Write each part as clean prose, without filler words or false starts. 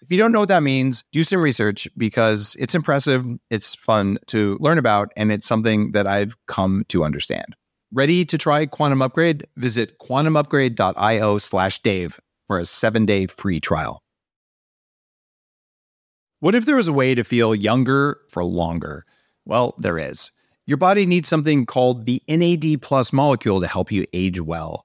If you don't know what that means, do some research because it's impressive, it's fun to learn about, and it's something that I've come to understand. Ready to try Quantum Upgrade? Visit quantumupgrade.io/Dave for a 7-day free trial. What if there was a way to feel younger for longer? Well, there is. Your body needs something called the NAD+ molecule to help you age well.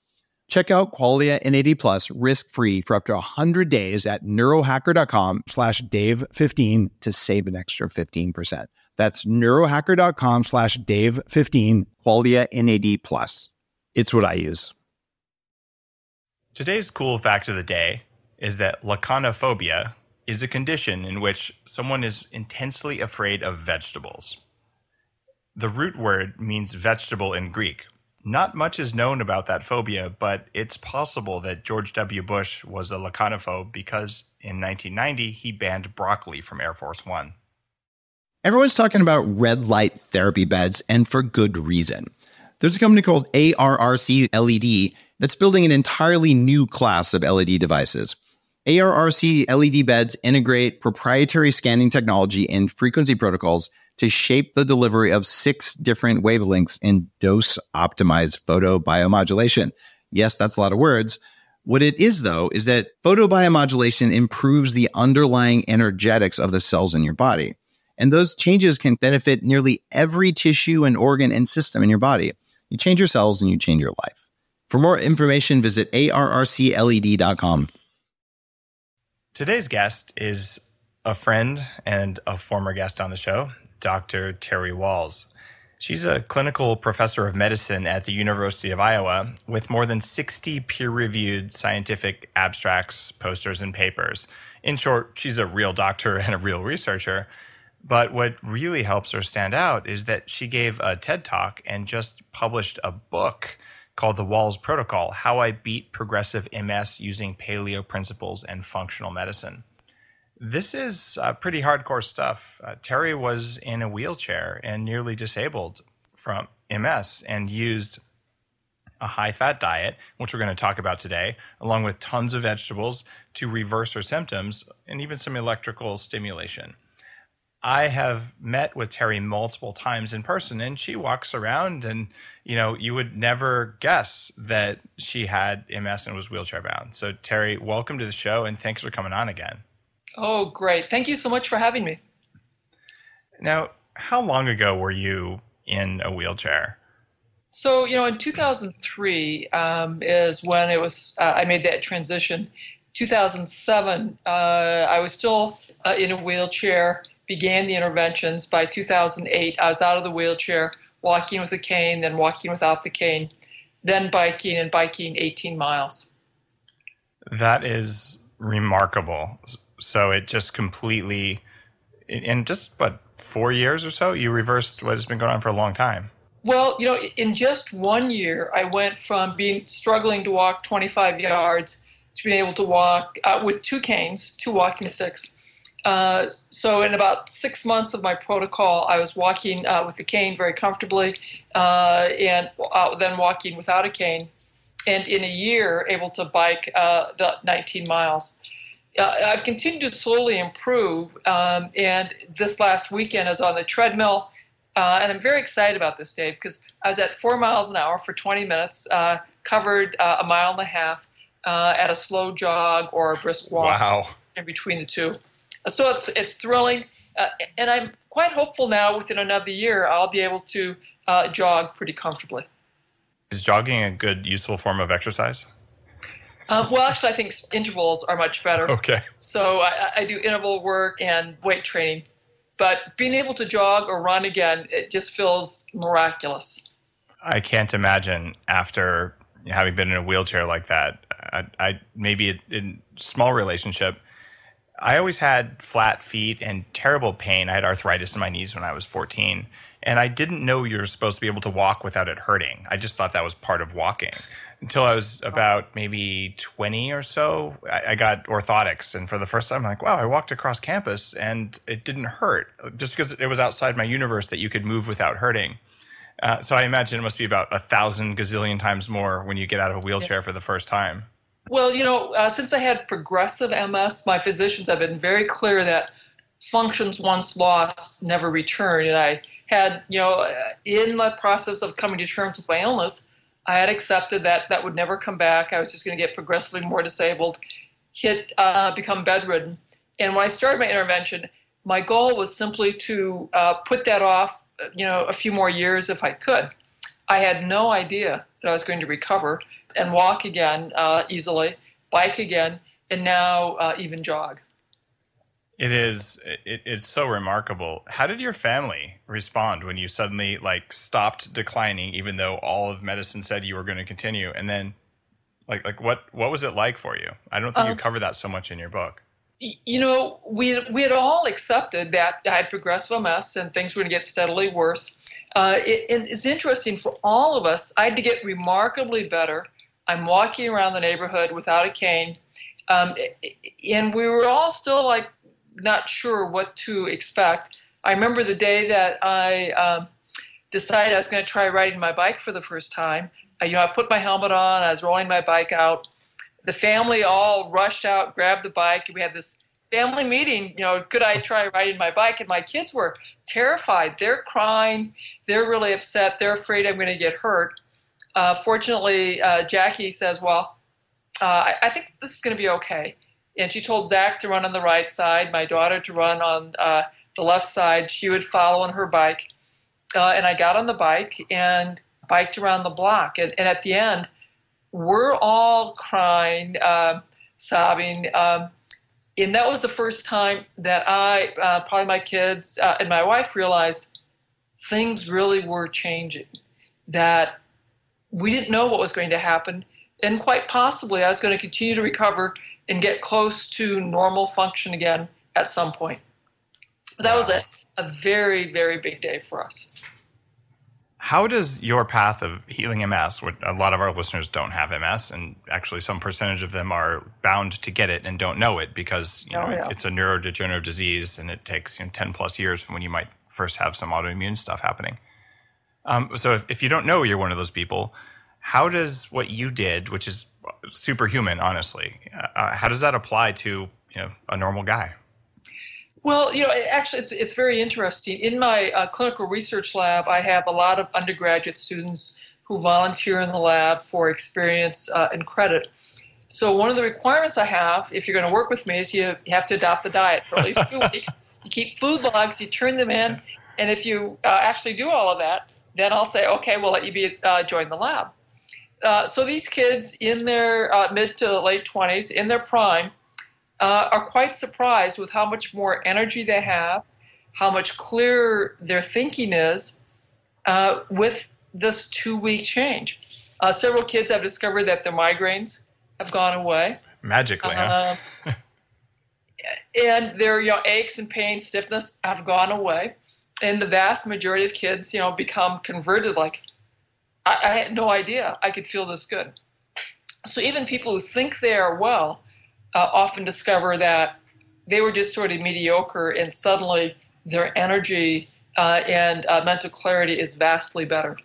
Check out Qualia NAD+ risk-free for up to 100 days at neurohacker.com/Dave15 to save an extra 15%. That's neurohacker.com/Dave15, Qualia NAD+. It's what I use. Today's cool fact of the day is that laconophobia is a condition in which someone is intensely afraid of vegetables. The root word means vegetable in Greek. Not much is known about that phobia, but it's possible that George W. Bush was a laconophobe because in 1990, he banned broccoli from Air Force One. Everyone's talking about red light therapy beds, and for good reason. There's a company called ARRCLED that's building an entirely new class of LED devices. ARRC LED beds integrate proprietary scanning technology and frequency protocols to shape the delivery of 6 different wavelengths in dose-optimized photobiomodulation. Yes, that's a lot of words. What it is, though, is that photobiomodulation improves the underlying energetics of the cells in your body. And those changes can benefit nearly every tissue and organ and system in your body. You change your cells and you change your life. For more information, visit arrcled.com. Today's guest is a friend and a former guest on the show, Dr. Terry Wahls. She's a clinical professor of medicine at the University of Iowa with more than 60 peer-reviewed scientific abstracts, posters, and papers. In short, she's a real doctor and a real researcher. But what really helps her stand out is that she gave a TED Talk and just published a book called The Wahls Protocol: How I Beat Progressive MS Using Paleo Principles and Functional Medicine. This is pretty hardcore stuff. Terry was in a wheelchair and nearly disabled from MS and used a high-fat diet, which we're going to talk about today, along with tons of vegetables to reverse her symptoms and even some electrical stimulation. I have met with Terry multiple times in person, and she walks around and, you know, you would never guess that she had MS and was wheelchair-bound. So, Terry, welcome to the show, and thanks for coming on again. Oh, great. Thank you so much for having me. Now, how long ago were you in a wheelchair? So, you know, in 2003 is when it was, I made that transition. 2007, I was still in a wheelchair, began the interventions. By 2008, I was out of the wheelchair, walking with a cane, then walking without the cane, then biking, and biking 18 miles. That is remarkable. So it just completely, in just, what, 4 years or so, you reversed what has been going on for a long time. Well, you know, in just 1 year, I went from struggling to walk 25 yards to being able to walk with 2 canes, 2 walking sticks, So in about 6 months of my protocol, I was walking with a cane very comfortably, and then walking without a cane, and in a year able to bike the 19 miles. I've continued to slowly improve, and this last weekend I was on the treadmill, and I'm very excited about this, Dave, because I was at 4 miles an hour for 20 minutes, covered a mile and a half at a slow jog or a brisk walk. Wow. In between the two. So it's thrilling, and I'm quite hopeful now within another year I'll be able to jog pretty comfortably. Is jogging a good, useful form of exercise? Well, actually, I think intervals are much better. Okay. So I do interval work and weight training. But being able to jog or run again, it just feels miraculous. I can't imagine after having been in a wheelchair like that, I maybe in a small relationship, I always had flat feet and terrible pain. I had arthritis in my knees when I was 14. And I didn't know you were supposed to be able to walk without it hurting. I just thought that was part of walking. Until I was about maybe 20 or so, I got orthotics. And for the first time, I'm like, wow, I walked across campus and it didn't hurt. Just because it was outside my universe that you could move without hurting. So I imagine it must be about 1,000 gazillion times more when you get out of a wheelchair for the first time. Well, since I had progressive MS, my physicians have been very clear that functions once lost never return. And I had, in the process of coming to terms with my illness, I had accepted that that would never come back. I was just going to get progressively more disabled, become bedridden. And when I started my intervention, my goal was simply to put that off, a few more years if I could. I had no idea that I was going to recover and walk again easily, bike again, and now even jog. It's so remarkable. How did your family respond when you suddenly stopped declining, even though all of medicine said you were going to continue? And then what was it like for you? I don't think you cover that so much in your book. We had all accepted that I had progressive MS and things were going to get steadily worse. It's interesting for all of us. I had to get remarkably better. I'm walking around the neighborhood without a cane. And we were all still not sure what to expect. I remember the day that I decided I was going to try riding my bike for the first time. I put my helmet on. I was rolling my bike out. The family all rushed out, grabbed the bike. We had this family meeting. Could I try riding my bike? And my kids were terrified. They're crying. They're really upset. They're afraid I'm going to get hurt. Fortunately, Jackie says, well, I think this is going to be okay. And she told Zach to run on the right side, my daughter to run on the left side. She would follow on her bike. And I got on the bike and biked around the block. And at the end, we're all crying, sobbing. And that was the first time that I, probably my kids and my wife, realized things really were changing, that we didn't know what was going to happen. And quite possibly I was going to continue to recover and get close to normal function again at some point. But that was a very, very big day for us. How does your path of healing MS, which a lot of our listeners don't have MS, and actually some percentage of them are bound to get it and don't know it because it's a neurodegenerative disease and it takes 10 plus years from when you might first have some autoimmune stuff happening. So if you don't know you're one of those people, how does what you did, which is superhuman, honestly, how does that apply to a normal guy? Well, actually, it's very interesting. In my clinical research lab, I have a lot of undergraduate students who volunteer in the lab for experience and credit. So one of the requirements I have, if you're going to work with me, is you have to adopt the diet for at least 2 weeks. You keep food logs, you turn them in, and if you actually do all of that, then I'll say, okay, we'll let you join the lab. So these kids in their mid to late 20s, in their prime, are quite surprised with how much more energy they have, how much clearer their thinking is with this 2 week change. Several kids have discovered that their migraines have gone away. Magically, huh? And their aches and pains, stiffness have gone away. And the vast majority of kids, become converted. I had no idea I could feel this good. So even people who think they are well, often discover that they were just sort of mediocre, and suddenly their energy and mental clarity is vastly better.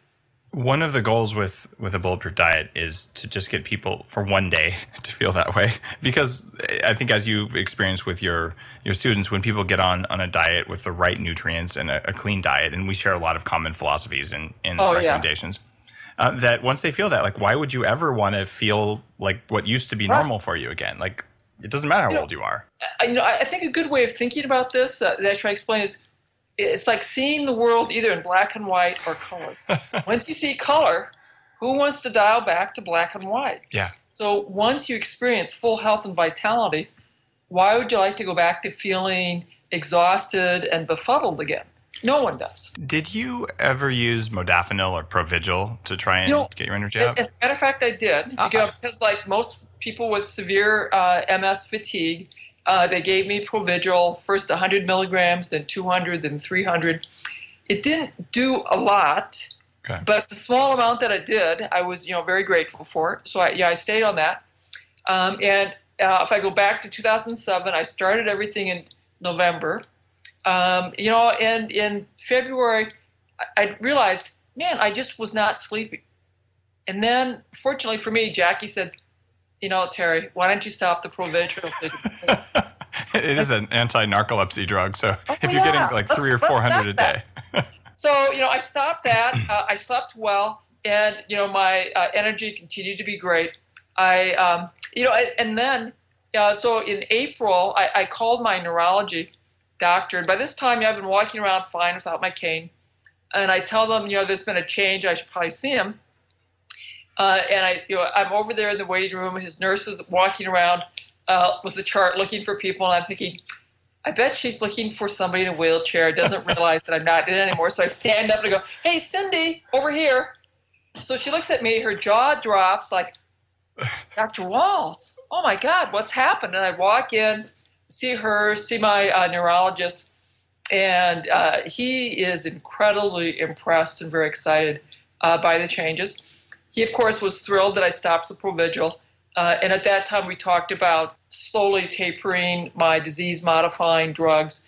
One of the goals with a Bulletproof Diet is to just get people for one day to feel that way. Because I think as you've experienced with your students, when people get on a diet with the right nutrients and a clean diet, and we share a lot of common philosophies and recommendations, yeah. That once they feel that, like, why would you ever want to feel like what used to be normal for you again? Like, it doesn't matter how old you are. I think a good way of thinking about this that I try to explain is, it's like seeing the world either in black and white or color. Once you see color, who wants to dial back to black and white? Yeah. So once you experience full health and vitality, why would you like to go back to feeling exhausted and befuddled again? No one does. Did you ever use modafinil or ProVigil to try and get your energy up? As a matter of fact, I did. Because like most people with severe MS fatigue, they gave me ProVigil, first 100 milligrams, then 200, then 300. It didn't do a lot, but the small amount that it did, I was very grateful for. So I stayed on that. And if I go back to 2007, I started everything in November. And in February, I realized, I just was not sleeping. And then, fortunately for me, Jackie said, Terry, why don't you stop the ProVigil so you can sleep? It is an anti-narcolepsy drug, so if you're getting like 300 or 400 a day. So, I stopped that. I slept well, and, my energy continued to be great. So in April, I called my neurology doctor, and by this time, I've been walking around fine without my cane, and I tell them, there's been a change, I should probably see him. And I'm over there in the waiting room. His nurse is walking around with a chart looking for people. And I'm thinking, I bet she's looking for somebody in a wheelchair. Doesn't realize that I'm not in it anymore. So I stand up and I go, hey, Cindy, over here. So she looks at me. Her jaw drops like, Dr. Wahls, oh, my God, what's happened? And I walk in, see her, see my neurologist. And he is incredibly impressed and very excited by the changes. He, of course, was thrilled that I stopped the ProVigil, and at that time we talked about slowly tapering my disease-modifying drugs,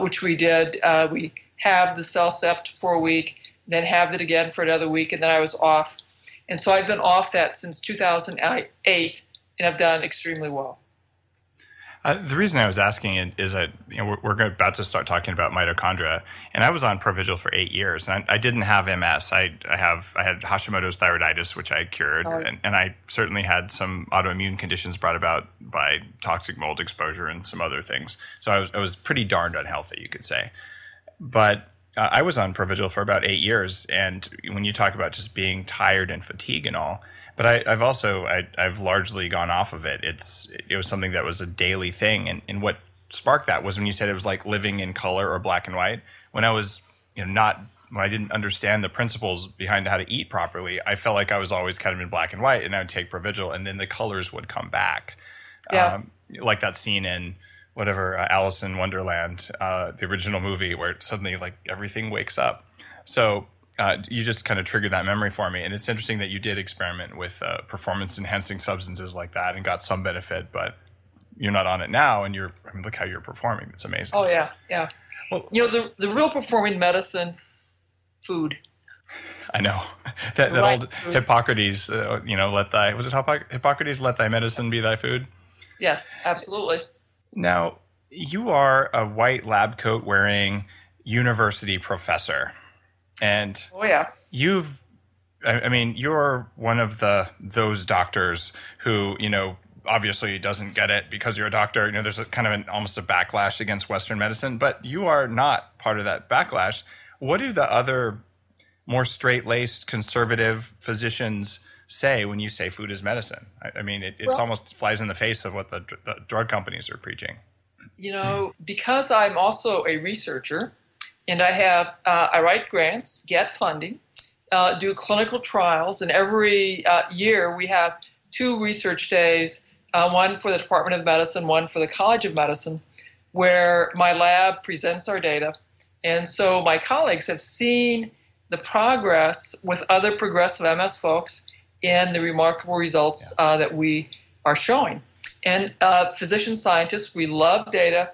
which we did. We halved the CellCept for a week, then halved it again for another week, and then I was off. And so I've been off that since 2008, and I've done extremely well. The reason I was asking it is that we're about to start talking about mitochondria, and I was on ProVigil for 8 years, and I didn't have MS. I had Hashimoto's thyroiditis, which I cured, and I certainly had some autoimmune conditions brought about by toxic mold exposure and some other things. So I was pretty darned unhealthy, you could say. But I was on ProVigil for about 8 years, and when you talk about just being tired and fatigue and all. But I've largely gone off of it. It was something that was a daily thing. And what sparked that was when you said it was like living in color or black and white. When I was when I didn't understand the principles behind how to eat properly, I felt like I was always kind of in black and white, and I would take ProVigil, and then the colors would come back. Yeah. Like that scene in whatever Alice in Wonderland, the original movie, where suddenly like everything wakes up. So you just kind of triggered that memory for me. And it's interesting that you did experiment with performance-enhancing substances like that and got some benefit, but you're not on it now, and look how you're performing. It's amazing. Oh, yeah, yeah. Well, the real performing medicine, food. I know. That old food. Hippocrates, was it Hippocrates, let thy medicine be thy food? Yes, absolutely. Now, you are a white lab coat wearing university professor. And you're one of those doctors who, obviously doesn't get it because you're a doctor. There's almost a backlash against Western medicine, but you are not part of that backlash. What do the other more straight-laced conservative physicians say when you say food is medicine? It's almost flies in the face of what the drug companies are preaching. Because I'm also a researcher, and I have, I write grants, get funding, do clinical trials, and every year we have 2 research days, one for the Department of Medicine, one for the College of Medicine, where my lab presents our data. And so my colleagues have seen the progress with other progressive MS folks and the remarkable results that we are showing. And physician scientists, we love data.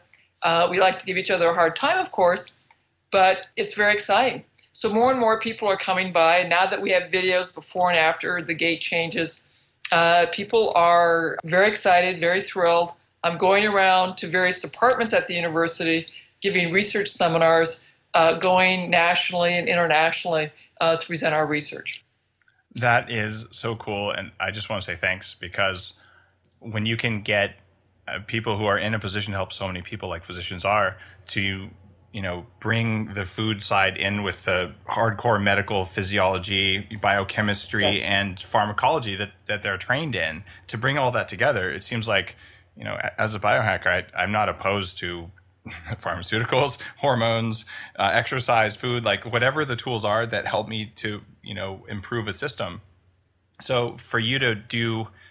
We like to give each other a hard time, of course, but it's very exciting. So more and more people are coming by. Now that we have videos before and after the gait changes, people are very excited, very thrilled. I'm going around to various departments at the university, giving research seminars, going nationally and internationally to present our research. That is so cool. And I just want to say thanks, because when you can get people who are in a position to help so many people, like physicians are, to bring the food side in with the hardcore medical physiology, biochemistry, yes, and pharmacology that they're trained in, to bring all that together, it seems like, as a biohacker, I'm not opposed to pharmaceuticals, hormones, exercise, food, like whatever the tools are that help me to, improve a system. So for you to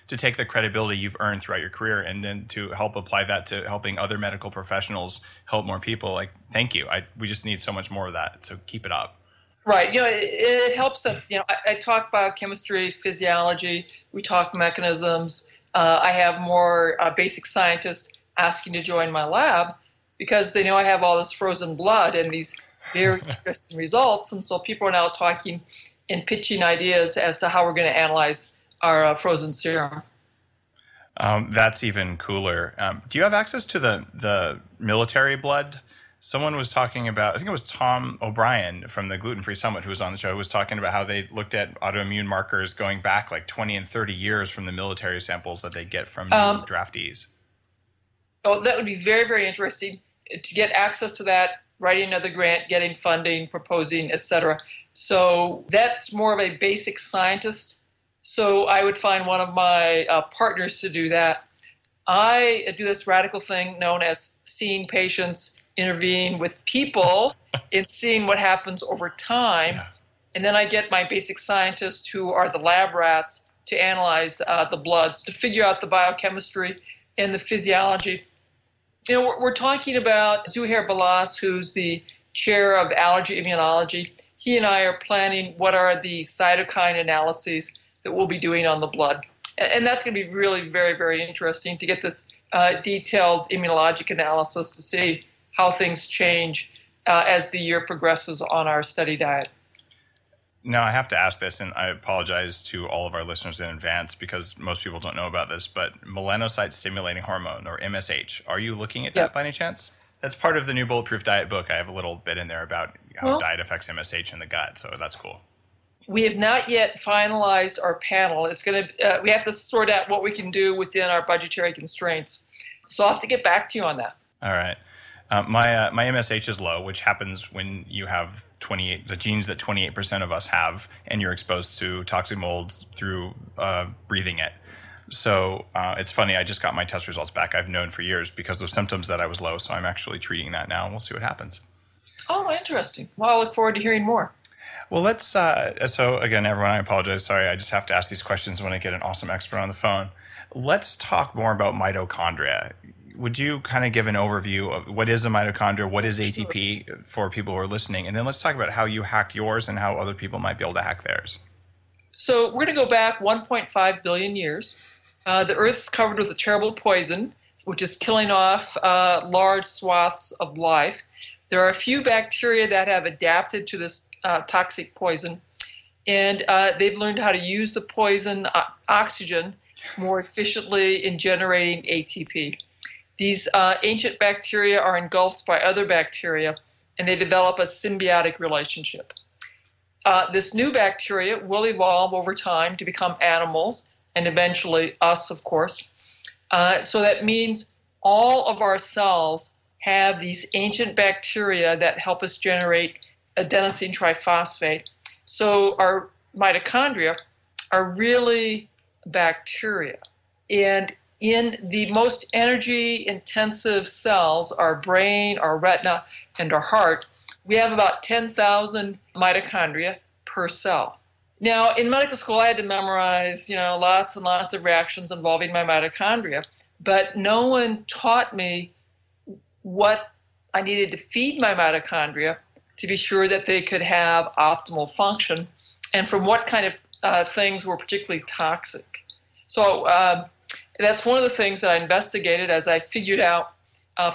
take the credibility you've earned throughout your career and then to help apply that to helping other medical professionals help more people, like, thank you. We just need so much more of that. So keep it up. Right. It helps them. I talk biochemistry, physiology. We talk mechanisms. I have more basic scientists asking to join my lab, because they know I have all this frozen blood and these very interesting results. And so people are now talking and pitching ideas as to how we're going to analyze our frozen serum. That's even cooler. Do you have access to the military blood? Someone was talking about, I think it was Tom O'Brien from the Gluten Free Summit who was on the show, was talking about how they looked at autoimmune markers going back like 20 and 30 years from the military samples that they get from new draftees. Oh, that would be very, very interesting. To get access to that, writing another grant, getting funding, proposing, etc. So that's more of a basic scientist. So I would find one of my partners to do that. I do this radical thing known as seeing patients, intervening with people, and seeing what happens over time. Yeah. And then I get my basic scientists, who are the lab rats, to analyze the bloods, to figure out the biochemistry and the physiology. We're talking about Zuhair Balas, who's the chair of allergy immunology. He and I are planning what are the cytokine analyses that we'll be doing on the blood. And that's going to be really very, very interesting to get this detailed immunologic analysis to see how things change as the year progresses on our study diet. Now, I have to ask this, and I apologize to all of our listeners in advance because most people don't know about this, but melanocyte stimulating hormone, or MSH, are you looking at that by any chance? That's part of the new Bulletproof Diet book. I have a little bit in there about how diet affects MSH in the gut, so that's cool. We have not yet finalized our panel. It's going to we have to sort out what we can do within our budgetary constraints. So I'll have to get back to you on that. All right. My MSH is low, which happens when you have the genes that 28% of us have, and you're exposed to toxic molds through breathing it. So it's funny. I just got my test results back. I've known for years because of symptoms that I was low, so I'm actually treating that now, and we'll see what happens. Oh, interesting. Well, I look forward to hearing more. Well, let's so again, everyone, I apologize. Sorry, I just have to ask these questions when I get an awesome expert on the phone. Let's talk more about mitochondria. Would you kind of give an overview of what is a mitochondria, what is ATP for people who are listening? And then let's talk about how you hacked yours and how other people might be able to hack theirs. So we're going to go back 1.5 billion years. The Earth's covered with a terrible poison, which is killing off large swaths of life. There are a few bacteria that have adapted to this toxic poison, and they've learned how to use the poison oxygen more efficiently in generating ATP. These ancient bacteria are engulfed by other bacteria, and they develop a symbiotic relationship. This new bacteria will evolve over time to become animals, and eventually us, of course. So that means all of our cells have these ancient bacteria that help us generate adenosine triphosphate. So our mitochondria are really bacteria. And in the most energy-intensive cells, our brain, our retina, and our heart, we have about 10,000 mitochondria per cell. Now, in medical school, I had to memorize, lots and lots of reactions involving my mitochondria, but no one taught me what I needed to feed my mitochondria to be sure that they could have optimal function, and from what kind of things were particularly toxic. So that's one of the things that I investigated as I figured out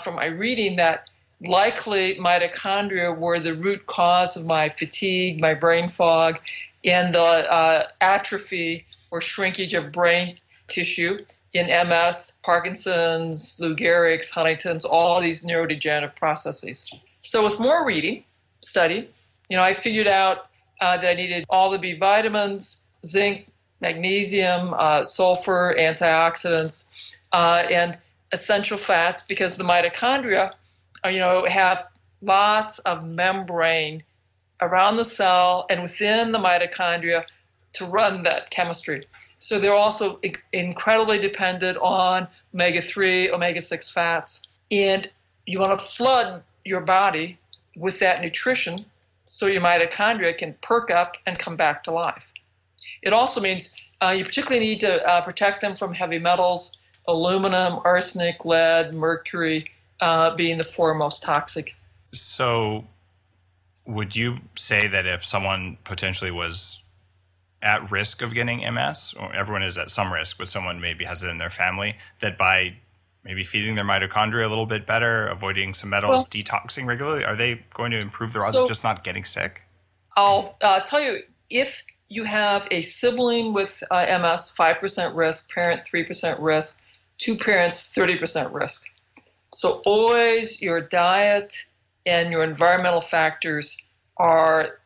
from my reading that likely mitochondria were the root cause of my fatigue, my brain fog, and the atrophy or shrinkage of brain tissue in MS, Parkinson's, Lou Gehrig's, Huntington's, all these neurodegenerative processes. So with more reading, study, I figured out that I needed all the B vitamins, zinc, magnesium, sulfur, antioxidants, and essential fats, because the mitochondria, have lots of membrane around the cell and within the mitochondria to run that chemistry. So they're also incredibly dependent on omega-3, omega-6 fats. And you want to flood your body with that nutrition so your mitochondria can perk up and come back to life. It also means you particularly need to protect them from heavy metals, aluminum, arsenic, lead, mercury, being the four most toxic. So would you say that if someone potentially was at risk of getting MS, or everyone is at some risk, but someone maybe has it in their family, that by maybe feeding their mitochondria a little bit better, avoiding some metals, detoxing regularly, are they going to improve their odds of just not getting sick? I'll tell you, if you have a sibling with MS, 5% risk, parent 3% risk, two parents 30% risk. So always your diet and your environmental factors are,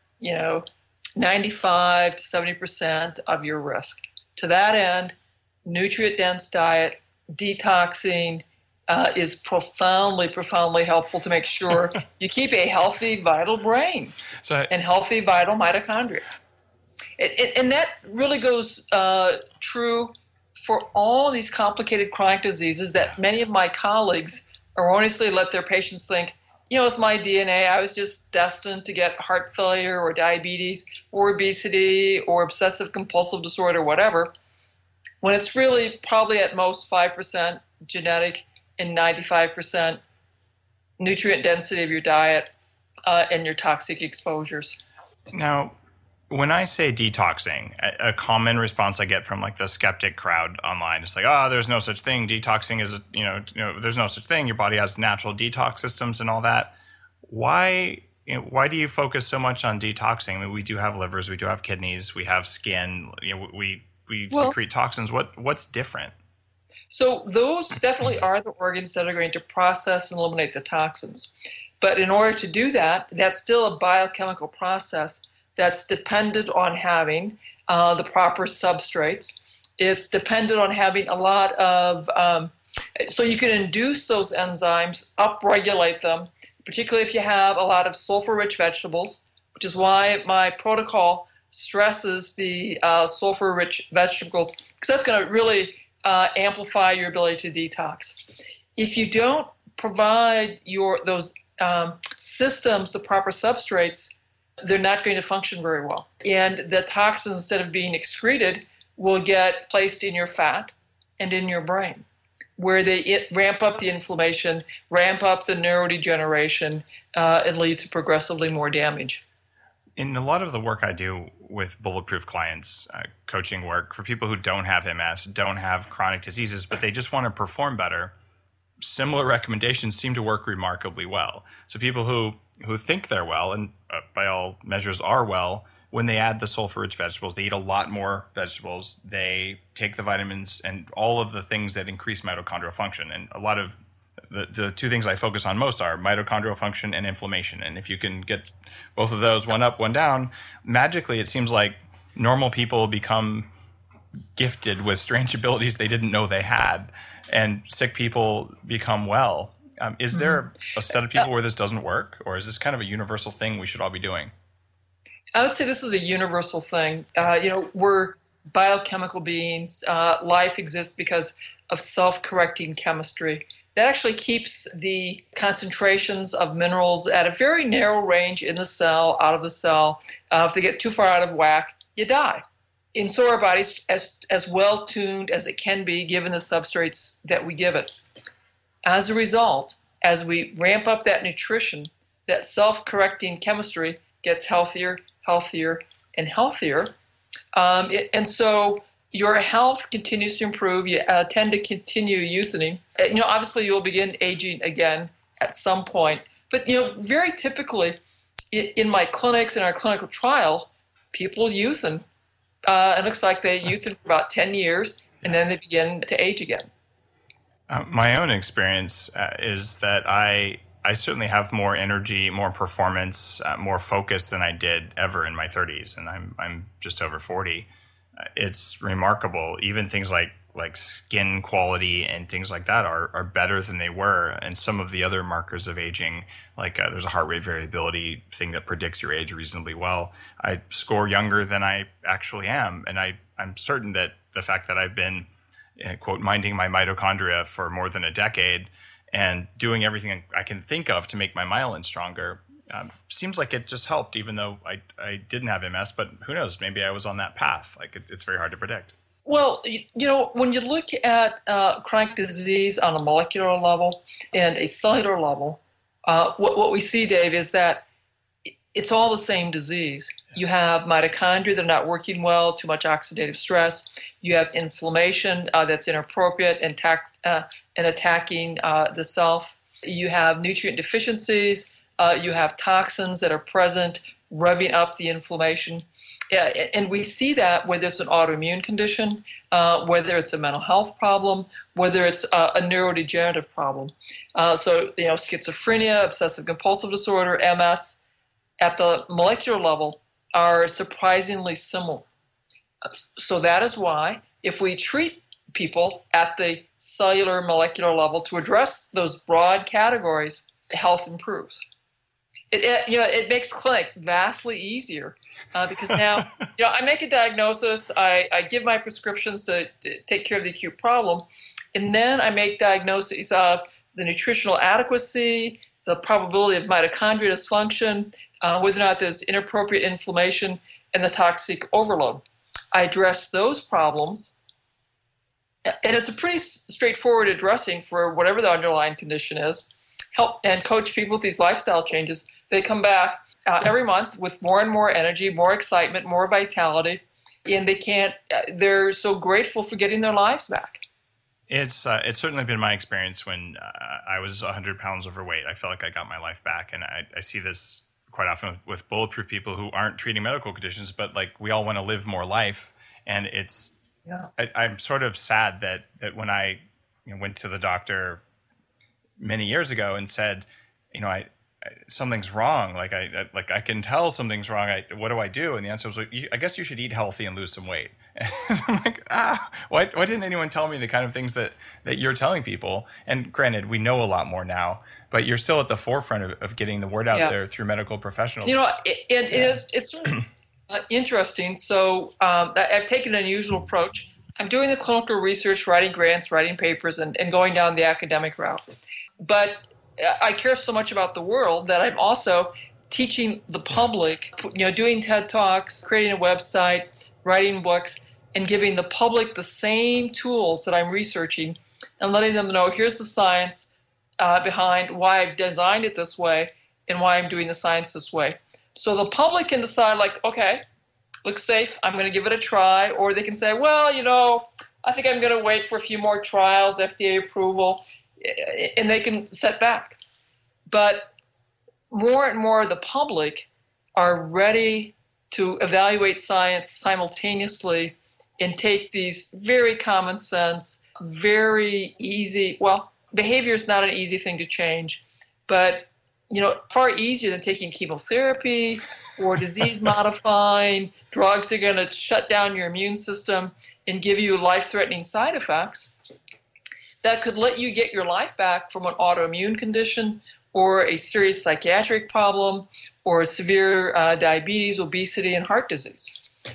95 to 70% of your risk. To that end, nutrient-dense diet, detoxing is profoundly, profoundly helpful to make sure you keep a healthy, vital brain and healthy, vital mitochondria. And that really goes true for all these complicated chronic diseases that many of my colleagues erroneously let their patients think, it's my DNA. I was just destined to get heart failure or diabetes or obesity or obsessive compulsive disorder, whatever, when it's really probably at most 5% genetic and 95% nutrient density of your diet and your toxic exposures. Now, when I say detoxing, a common response I get from the skeptic crowd online is there's no such thing. Detoxing is, there's no such thing. Your body has natural detox systems and all that. Why do you focus so much on detoxing? I mean, we do have livers, we do have kidneys, we have skin, we secrete toxins. What's different? So those definitely are the organs that are going to process and eliminate the toxins. But in order to do that, that's still a biochemical process that's dependent on having the proper substrates. It's dependent on having a lot of, so you can induce those enzymes, upregulate them, particularly if you have a lot of sulfur-rich vegetables, which is why my protocol stresses the sulfur-rich vegetables, because that's going to really amplify your ability to detox. If you don't provide those systems the proper substrates, they're not going to function very well. And the toxins, instead of being excreted, will get placed in your fat and in your brain, where they ramp up the inflammation, ramp up the neurodegeneration, and lead to progressively more damage. In a lot of the work I do with Bulletproof clients, coaching work, for people who don't have MS, don't have chronic diseases, but they just want to perform better, similar recommendations seem to work remarkably well. So people who think they're well, and by all measures are well, when they add the sulfur-rich vegetables, they eat a lot more vegetables, they take the vitamins and all of the things that increase mitochondrial function. And a lot of the two things I focus on most are mitochondrial function and inflammation. And if you can get both of those, one up, one down, magically it seems like normal people become gifted with strange abilities they didn't know they had, and sick people become well. Is there a set of people where this doesn't work, or is this kind of a universal thing we should all be doing? I would say this is a universal thing. We're biochemical beings. Life exists because of self-correcting chemistry. That actually keeps the concentrations of minerals at a very narrow range in the cell, out of the cell. If they get too far out of whack, you die. And so our body's as well tuned as it can be given the substrates that we give it. As a result, as we ramp up that nutrition, that self-correcting chemistry gets healthier, healthier, and healthier. And so your health continues to improve, you tend to continue youthening. You know, obviously you'll begin aging again at some point. But, you know, very typically in my clinics, in our clinical trial, people youthen. It looks like they youthen for about 10 years, and then they begin to age again. My own experience is that I certainly have more energy, more performance, more focus than I did ever in my 30s, and I'm just over 40. It's remarkable. Even things like skin quality and things like that are better than they were. And some of the other markers of aging, like there's a heart rate variability thing that predicts your age reasonably well. I score younger than I actually am. And I'm certain that the fact that I've been, quote, minding my mitochondria for more than a decade and doing everything I can think of to make my myelin stronger, seems like it just helped, even though I didn't have MS, but who knows, maybe I was on that path. Like it's very hard to predict. Well, you know, when you look at chronic disease on a molecular level and a cellular level, what we see, Dave, is that it's all the same disease. You have mitochondria that are not working well, too much oxidative stress. You have inflammation that's inappropriate and attacking the self. You have nutrient deficiencies. You have toxins that are present, revving up the inflammation. And we see that whether it's an autoimmune condition, whether it's a mental health problem, whether it's a neurodegenerative problem. So, you know, schizophrenia, obsessive compulsive disorder, MS, at the molecular level are surprisingly similar. So that is why if we treat people at the cellular molecular level to address those broad categories, health improves. It makes clinic vastly easier because now, you know, I make a diagnosis, I give my prescriptions to take care of the acute problem, and then I make diagnoses of the nutritional adequacy, the probability of mitochondria dysfunction, whether or not there's inappropriate inflammation, and the toxic overload. I address those problems, and it's a pretty straightforward addressing for whatever the underlying condition is. Help and coach people with these lifestyle changes. They come back every month with more and more energy, more excitement, more vitality, and they're so grateful for getting their lives back. It's certainly been my experience when I was 100 pounds overweight. I felt like I got my life back, and I see this quite often with bulletproof people who aren't treating medical conditions, but like we all want to live more life, and it's. Yeah. I'm sort of sad that when I went to the doctor many years ago and said, you know, I something's wrong. Like I can tell something's wrong. What do I do? And the answer was, like, I guess you should eat healthy and lose some weight. And I'm like, why didn't anyone tell me the kind of things that you're telling people? And granted, we know a lot more now, but you're still at the forefront of getting the word out there through medical professionals. You know, it's sort of interesting. So I've taken an unusual approach. I'm doing the clinical research, writing grants, writing papers, and going down the academic route. But I care so much about the world that I'm also teaching the public, you know, doing TED Talks, creating a website, writing books, and giving the public the same tools that I'm researching and letting them know here's the science behind why I've designed it this way and why I'm doing the science this way. So the public can decide, like, okay, looks safe, I'm going to give it a try. Or they can say, well, you know, I think I'm going to wait for a few more trials, FDA approval, and they can set back. But more and more of the public are ready to evaluate science simultaneously and take these very common sense, very easy, well, behavior is not an easy thing to change, but, you know, far easier than taking chemotherapy or disease-modifying drugs are going to shut down your immune system and give you life-threatening side effects that could let you get your life back from an autoimmune condition or a serious psychiatric problem or severe diabetes, obesity, and heart disease,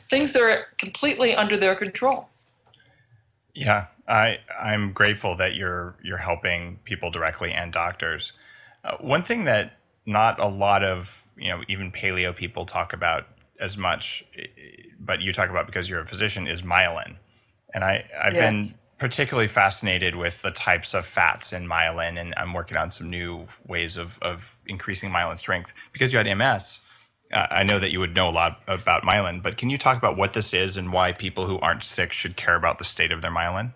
things that are completely under their control. Yeah, I'm grateful that you're helping people directly and doctors. One thing that not a lot of, you know, even paleo people talk about as much, but you talk about because you're a physician, is myelin. And I've been particularly fascinated with the types of fats in myelin, and I'm working on some new ways of increasing myelin strength. Because you had MS, I know that you would know a lot about myelin, but can you talk about what this is and why people who aren't sick should care about the state of their myelin?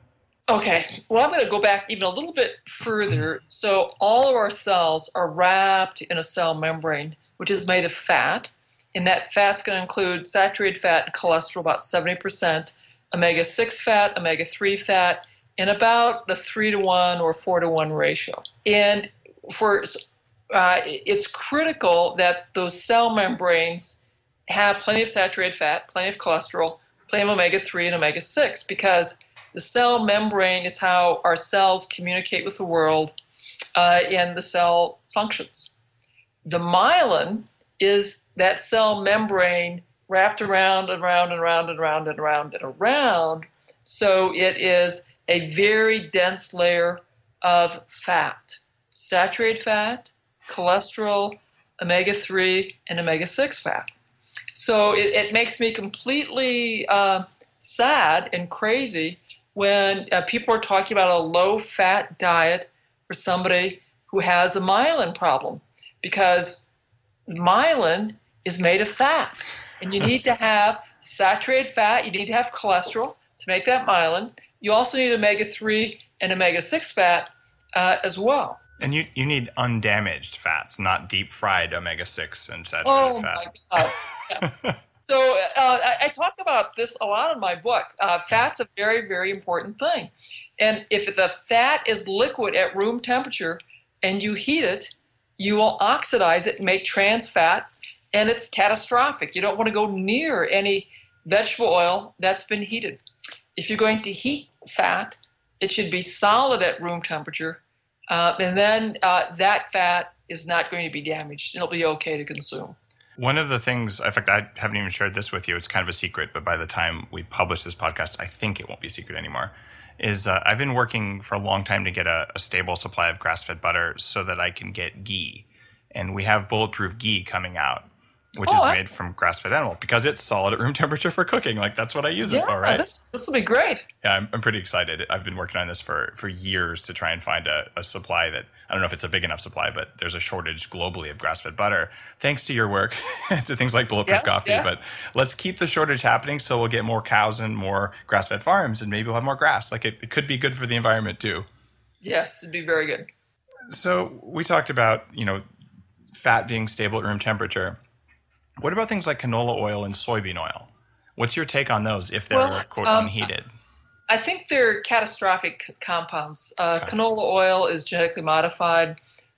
Okay. Well, I'm going to go back even a little bit further. So all of our cells are wrapped in a cell membrane, which is made of fat. And that fat's going to include saturated fat and cholesterol, about 70%, omega-6 fat, omega-3 fat, in about the 3-to-1 or 4-to-1 ratio. And it's critical that those cell membranes have plenty of saturated fat, plenty of cholesterol, plenty of omega-3 and omega-6, because the cell membrane is how our cells communicate with the world, and the cell functions. The myelin is that cell membrane wrapped around and around and around and around and around and around. So it is a very dense layer of fat, saturated fat, cholesterol, omega-3, and omega-6 fat. So it makes me completely sad and crazy when people are talking about a low-fat diet for somebody who has a myelin problem, because myelin is made of fat, and you need to have saturated fat, you need to have cholesterol to make that myelin. You also need omega-3 and omega-6 fat as well. And you need undamaged fats, not deep-fried omega-6 and saturated fat. Oh, my God, yes. So I talk about this a lot in my book. Fat's a very, very important thing. And if the fat is liquid at room temperature and you heat it, you will oxidize it and make trans fats, and it's catastrophic. You don't want to go near any vegetable oil that's been heated. If you're going to heat fat, it should be solid at room temperature, and then that fat is not going to be damaged. It'll be okay to consume. One of the things, in fact, I haven't even shared this with you. It's kind of a secret, but by the time we publish this podcast, I think it won't be a secret anymore, is I've been working for a long time to get a stable supply of grass-fed butter so that I can get ghee. And we have Bulletproof Ghee coming out, which is made from grass-fed animal, because it's solid at room temperature for cooking. Like, that's what I use it for, right? This will be great. Yeah, I'm pretty excited. I've been working on this for years to try and find a supply that, I don't know if it's a big enough supply, but there's a shortage globally of grass-fed butter, thanks to your work, to things like Bulletproof Coffee. Yeah. But let's keep the shortage happening so we'll get more cows and more grass-fed farms, and maybe we'll have more grass. Like, it could be good for the environment, too. Yes, it'd be very good. So we talked about, fat being stable at room temperature. What about things like canola oil and soybean oil? What's your take on those if they're unheated? I think they're catastrophic compounds. Canola oil is genetically modified.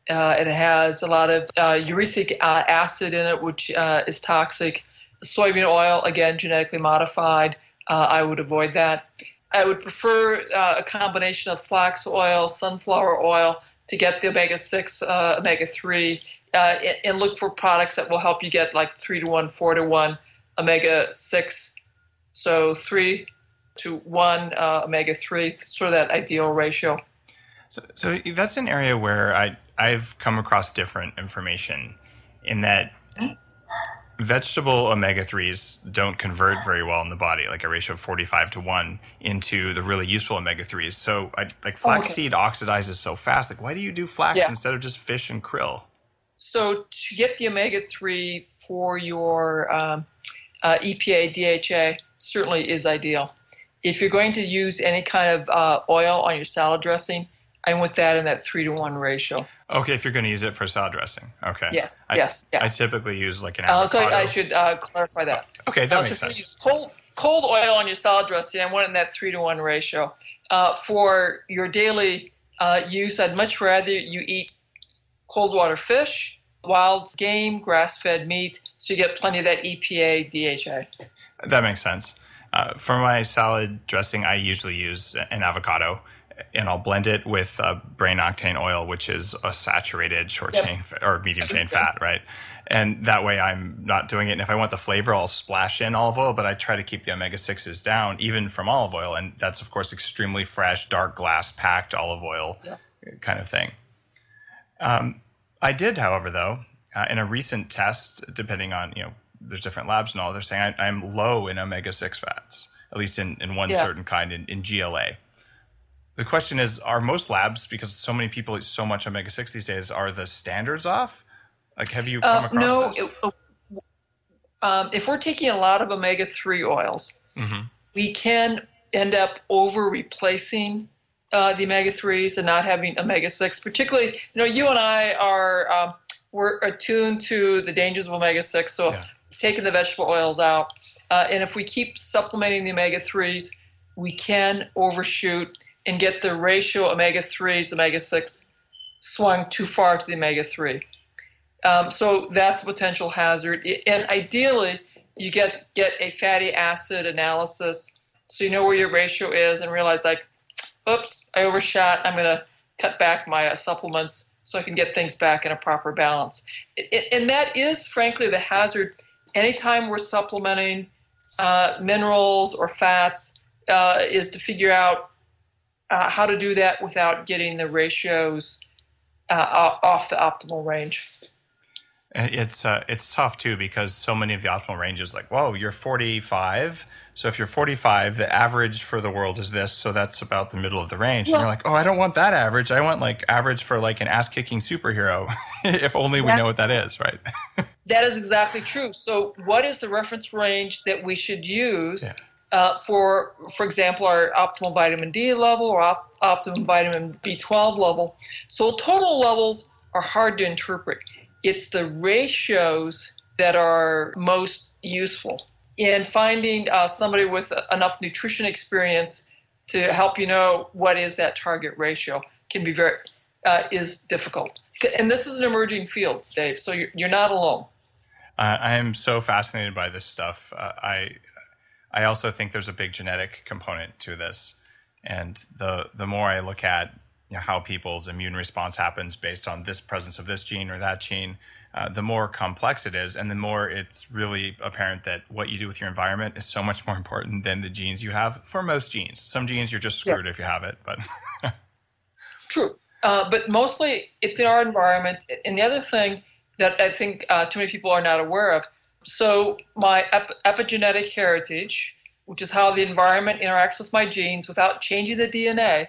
It has a lot of uric acid in it, which is toxic. Soybean oil, again, genetically modified. I would avoid that. I would prefer a combination of flax oil, sunflower oil, to get the omega-6, omega-3, and look for products that will help you get like 3-to-1, 4-to-1, omega-6, so 3-to-1, omega-3, sort of that ideal ratio. So that's an area where I've come across different information in that vegetable omega-3s don't convert very well in the body, like a ratio of 45-to-1 into the really useful omega-3s. So flaxseed oxidizes so fast. Like, why do you do flax instead of just fish and krill? So to get the omega-3 for your EPA, DHA certainly is ideal. If you're going to use any kind of oil on your salad dressing, I'm with that in that 3-to-1 ratio. Okay, if you're going to use it for salad dressing. Okay. Yes. I typically use like an avocado. So I should clarify that. Okay, that makes sense. If you use cold oil on your salad dressing, I want it in that 3-to-1 ratio. For your daily use, I'd much rather you eat cold water fish, wild game, grass-fed meat, so you get plenty of that EPA, DHA. That makes sense. For my salad dressing, I usually use an avocado, and I'll blend it with brain octane oil, which is a saturated short chain or medium chain fat, right? And that way I'm not doing it. And if I want the flavor, I'll splash in olive oil, but I try to keep the omega-6s down, even from olive oil. And that's, of course, extremely fresh, dark glass-packed olive oil kind of thing. I did, however, though, in a recent test, depending on, there's different labs and all, they're saying I'm low in omega-6 fats, at least in one certain kind, in GLA. The question is, are most labs, because so many people eat so much omega-6 these days, are the standards off? Like, have you come across this? if we're taking a lot of omega-3 oils, mm-hmm. we can end up over-replacing the omega-3s and not having omega-6. Particularly, you and I are we're attuned to the dangers of omega-6, so taking the vegetable oils out. And if we keep supplementing the omega-3s, we can overshoot and get the ratio omega-3s, omega-6 swung too far to the omega-3. So that's a potential hazard. And ideally, you get a fatty acid analysis so you know where your ratio is and realize, like, oops, I overshot. I'm going to cut back my supplements so I can get things back in a proper balance. And that is, frankly, the hazard. Anytime we're supplementing minerals or fats is to figure out how to do that without getting the ratios off the optimal range. It's tough, too, because so many of the optimal ranges, like, whoa, you're 45. So if you're 45, the average for the world is this. So that's about the middle of the range. Well, and you're like, oh, I don't want that average. I want like average for like an ass-kicking superhero, if only we know what that is, right? That is exactly true. So what is the reference range that we should use for example, our optimal vitamin D level or optimum vitamin B12 level? So total levels are hard to interpret. It's the ratios that are most useful. And finding somebody with enough nutrition experience to help you know what is that target ratio can be is difficult. And this is an emerging field, Dave, so you're not alone. I am so fascinated by this stuff. I also think there's a big genetic component to this. And the more I look at how people's immune response happens based on this presence of this gene or that gene, the more complex it is, and the more it's really apparent that what you do with your environment is so much more important than the genes you have for most genes. Some genes you're just screwed if you have it, but... True. But mostly it's in our environment. And the other thing that I think too many people are not aware of, so my epigenetic heritage, which is how the environment interacts with my genes without changing the DNA,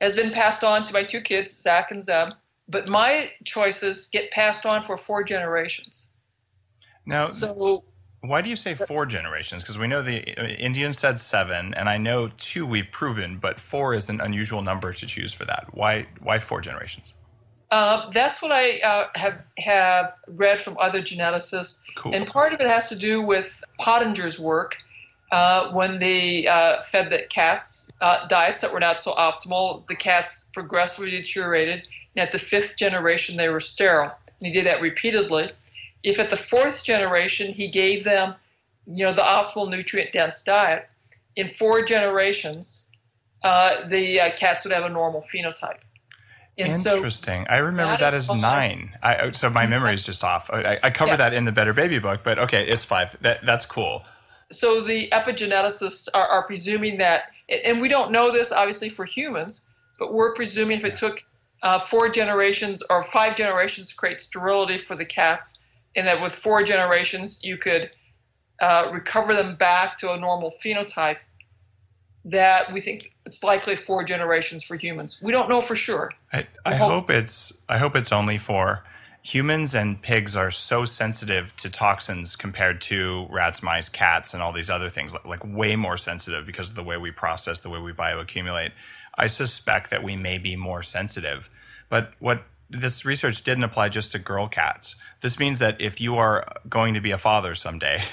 has been passed on to my two kids, Zach and Zeb. But my choices get passed on for 4 generations. Now, so, why do you say 4 generations? Because we know the Indians said 7, and I know 2 we've proven, but 4 is an unusual number to choose for that. Why 4 generations? That's what I have read from other geneticists. Cool. And part of it has to do with Pottinger's work when they fed the cats diets that were not so optimal. The cats progressively deteriorated. And at the 5th generation, they were sterile. And he did that repeatedly. If at the 4th generation, he gave them, the optimal nutrient-dense diet, in 4 generations, the cats would have a normal phenotype. And interesting. So I remember that as 9. So my memory is just off. I cover that in the Better Baby book, but okay, it's 5. That's cool. So the epigeneticists are presuming that, and we don't know this, obviously, for humans, but we're presuming if it took 4 generations or 5 generations to create sterility for the cats, and that with 4 generations you could recover them back to a normal phenotype, that we think it's likely 4 generations for humans. We don't know for sure. I hope it's only 4. Humans and pigs are so sensitive to toxins compared to rats, mice, cats, and all these other things, like way more sensitive because of the way we process, the way we bioaccumulate. I suspect that we may be more sensitive. But what this research didn't apply just to girl cats. This means that if you are going to be a father someday,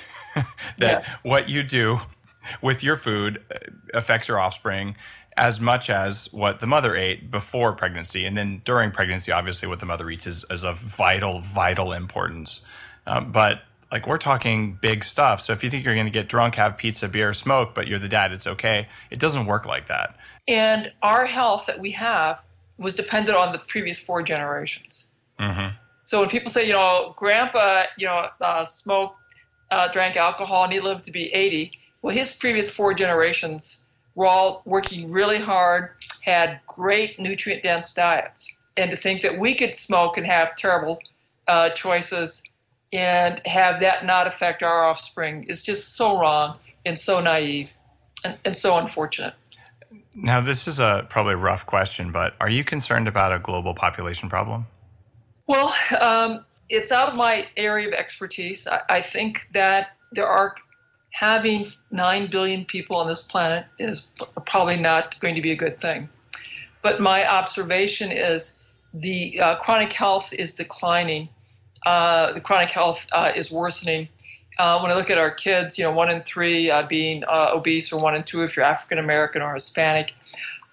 what you do with your food affects your offspring as much as what the mother ate before pregnancy. And then during pregnancy, obviously, what the mother eats is of vital, vital importance. But like we're talking big stuff. So if you think you're going to get drunk, have pizza, beer, smoke, but you're the dad, it's okay. It doesn't work like that. And our health that we have was dependent on the previous 4 generations. Mm-hmm. So when people say, Grandpa, smoked, drank alcohol, and he lived to be 80, well, his previous 4 generations were all working really hard, had great nutrient-dense diets. And to think that we could smoke and have terrible choices and have that not affect our offspring is just so wrong and so naive and so unfortunate. Now, this is a probably rough question, but are you concerned about a global population problem? Well, it's out of my area of expertise. I think that there are, having 9 billion people on this planet is probably not going to be a good thing. But my observation is the chronic health is declining. The chronic health is worsening. When I look at our kids, you know, 1 in 3 being obese, or 1 in 2 if you're African American or Hispanic.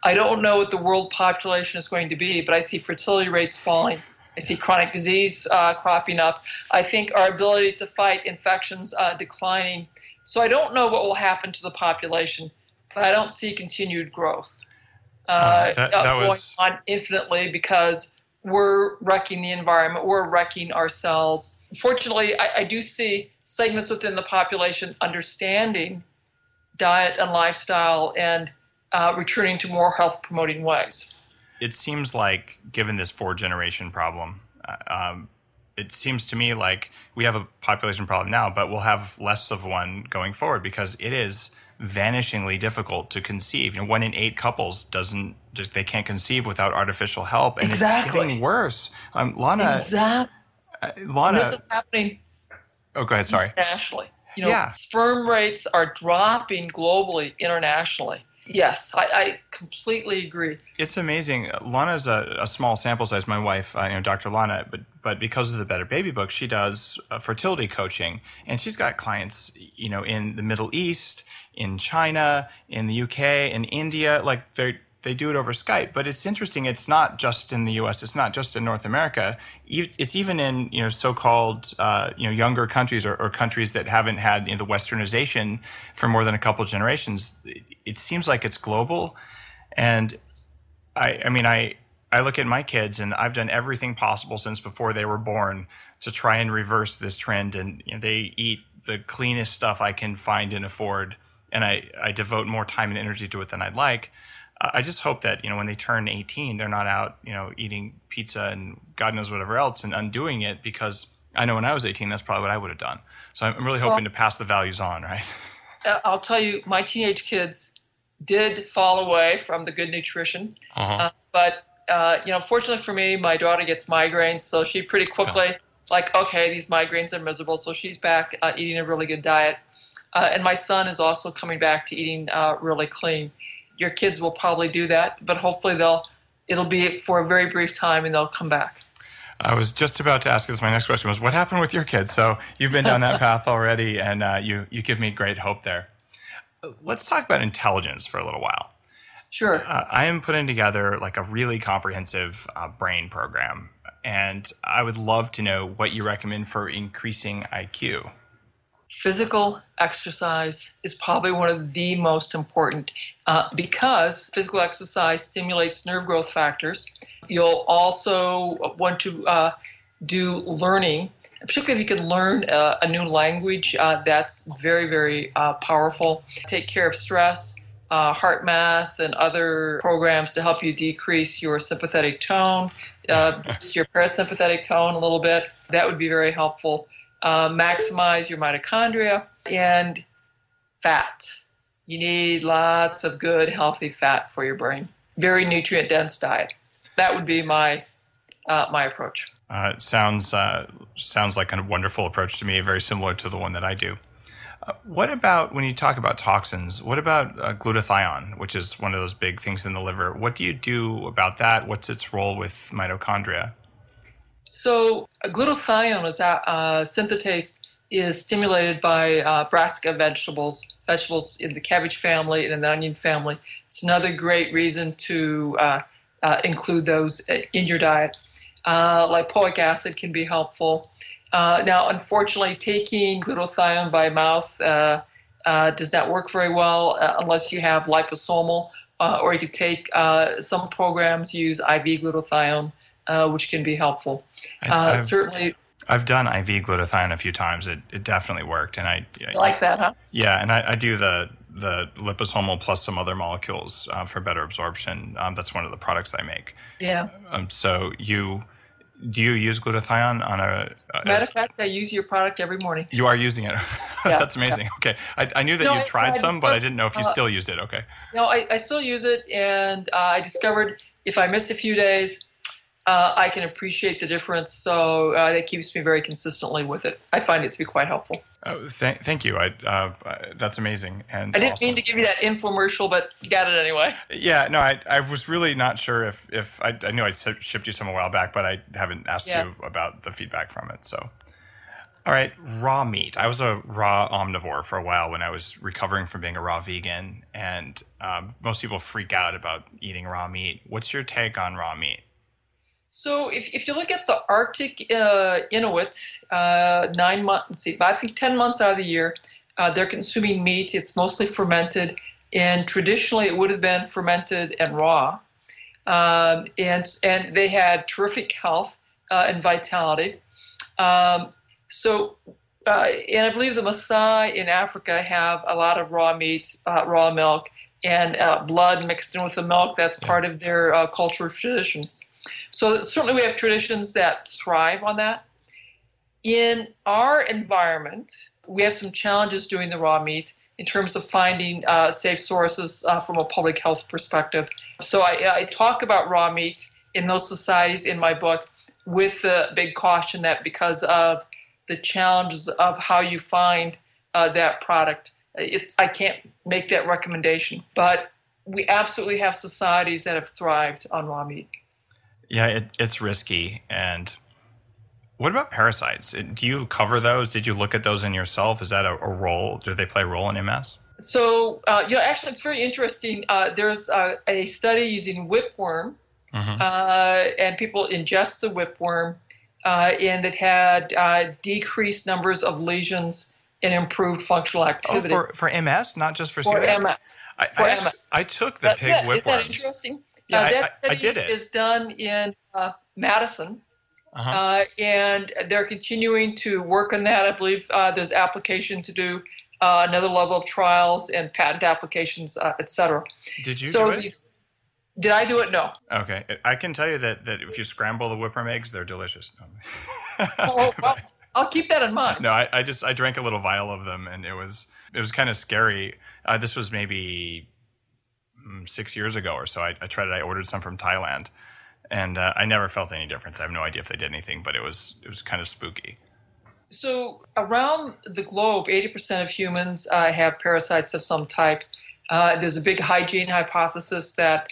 I don't know what the world population is going to be, but I see fertility rates falling. I see chronic disease cropping up. I think our ability to fight infections declining. So I don't know what will happen to the population, but I don't see continued growth going on infinitely, because we're wrecking the environment. We're wrecking ourselves. Fortunately, I do see segments within the population understanding diet and lifestyle and returning to more health-promoting ways. It seems like, given this four-generation problem, it seems to me like we have a population problem now, but we'll have less of one going forward, because it is vanishingly difficult to conceive. You know, 1 in 8 couples they can't conceive without artificial help, and It's getting worse. Lana, exactly. And this is happening. Oh, go ahead. Sorry. Internationally, sperm rates are dropping globally, internationally. Yes, I completely agree. It's amazing. Lana's a small sample size. My wife, Dr. Lana, but because of the Better Baby Book, she does fertility coaching, and she's got clients, in the Middle East, in China, in the UK, in India. Like they do it over Skype. But it's interesting. It's not just in the U.S. It's not just in North America. It's even in so-called younger countries or countries that haven't had the Westernization for more than a couple of generations. It seems like it's global. And I look at my kids, and I've done everything possible since before they were born to try and reverse this trend. And they eat the cleanest stuff I can find and afford. And I devote more time and energy to it than I'd like. I just hope that, when they turn 18, they're not out, eating pizza and God knows whatever else and undoing it, because I know when I was 18, that's probably what I would have done. So I'm really hoping to pass the values on, right? I'll tell you, my teenage kids did fall away from the good nutrition. Uh-huh. But fortunately for me, my daughter gets migraines. So she pretty quickly these migraines are miserable. So she's back eating a really good diet. And my son is also coming back to eating really clean. Your kids will probably do that, but hopefully it'll be for a very brief time and they'll come back. I was just about to ask this. My next question was, what happened with your kids? So you've been down that path already, and you give me great hope there. Let's talk about intelligence for a little while. Sure. I am putting together a really comprehensive brain program, and I would love to know what you recommend for increasing IQ. Physical exercise is probably one of the most important because physical exercise stimulates nerve growth factors. You'll also want to do learning, particularly if you can learn a new language. That's very, very powerful. Take care of stress, heart math, and other programs to help you decrease your sympathetic tone, boost your parasympathetic tone a little bit. That would be very helpful. Maximize your mitochondria and fat. You need lots of good, healthy fat for your brain. Very nutrient-dense diet. That would be my approach. Sounds like a wonderful approach to me. Very similar to the one that I do. What about when you talk about toxins? What about glutathione, which is one of those big things in the liver? What do you do about that? What's its role with mitochondria? So glutathione is synthetase is stimulated by brassica vegetables in the cabbage family and in the onion family. It's another great reason to include those in your diet. Lipoic acid can be helpful. Now, unfortunately, taking glutathione by mouth does not work very well unless you have liposomal, or you could take some programs use IV glutathione, which can be helpful. I've done IV glutathione a few times. It definitely worked, and I like that, huh? Yeah, and I do the liposomal plus some other molecules for better absorption. That's one of the products I make. Yeah. Do you use glutathione on a... As a matter of fact, I use your product every morning. You are using it. Yeah, that's amazing. Yeah. Okay. I knew that you tried some, but I didn't know if you still used it. Okay. No, I still use it, and I discovered if I miss a few days, I can appreciate the difference, so that keeps me very consistently with it. I find it to be quite helpful. Thank you. That's amazing. And I didn't mean to give you that infomercial, but you got it anyway. Yeah, no, I was really not sure if I knew I shipped you some a while back, but I haven't asked you about the feedback from it. So, all right, raw meat. I was a raw omnivore for a while when I was recovering from being a raw vegan, and most people freak out about eating raw meat. What's your take on raw meat? So if you look at the Arctic Inuit, 9 months, I think 10 months out of the year, they're consuming meat. It's mostly fermented, and traditionally it would have been fermented and raw. And they had terrific health and vitality. And I believe the Maasai in Africa have a lot of raw meat, raw milk, and blood mixed in with the milk. That's part of their cultural traditions. So certainly we have traditions that thrive on that. In our environment, we have some challenges doing the raw meat in terms of finding safe sources from a public health perspective. So I talk about raw meat in those societies in my book with the big caution that because of the challenges of how you find that product, I can't make that recommendation. But we absolutely have societies that have thrived on raw meat. Yeah, it's risky. And what about parasites? Do you cover those? Did you look at those in yourself? Is that a role? Do they play a role in MS? So, actually, it's very interesting. There's a study using whipworm, and people ingest the whipworm, and it had decreased numbers of lesions and improved functional activity. Oh, for MS, not just for COPD? For MS. I took the pig whipworm. Isn't that interesting? Yeah, that study is done in Madison, and they're continuing to work on that. I believe there's application to do another level of trials and patent applications, et cetera. Did you do it? Did I do it? No. Okay. I can tell you that if you scramble the whipworm eggs, they're delicious. Oh, well, I'll keep that in mind. No, I drank a little vial of them, and it was kind of scary. This was maybe 6 years ago or so. I tried it. I ordered some from Thailand, and I never felt any difference. I have no idea if they did anything, but it was kind of spooky. So around the globe, 80% of humans have parasites of some type. There's a big hygiene hypothesis that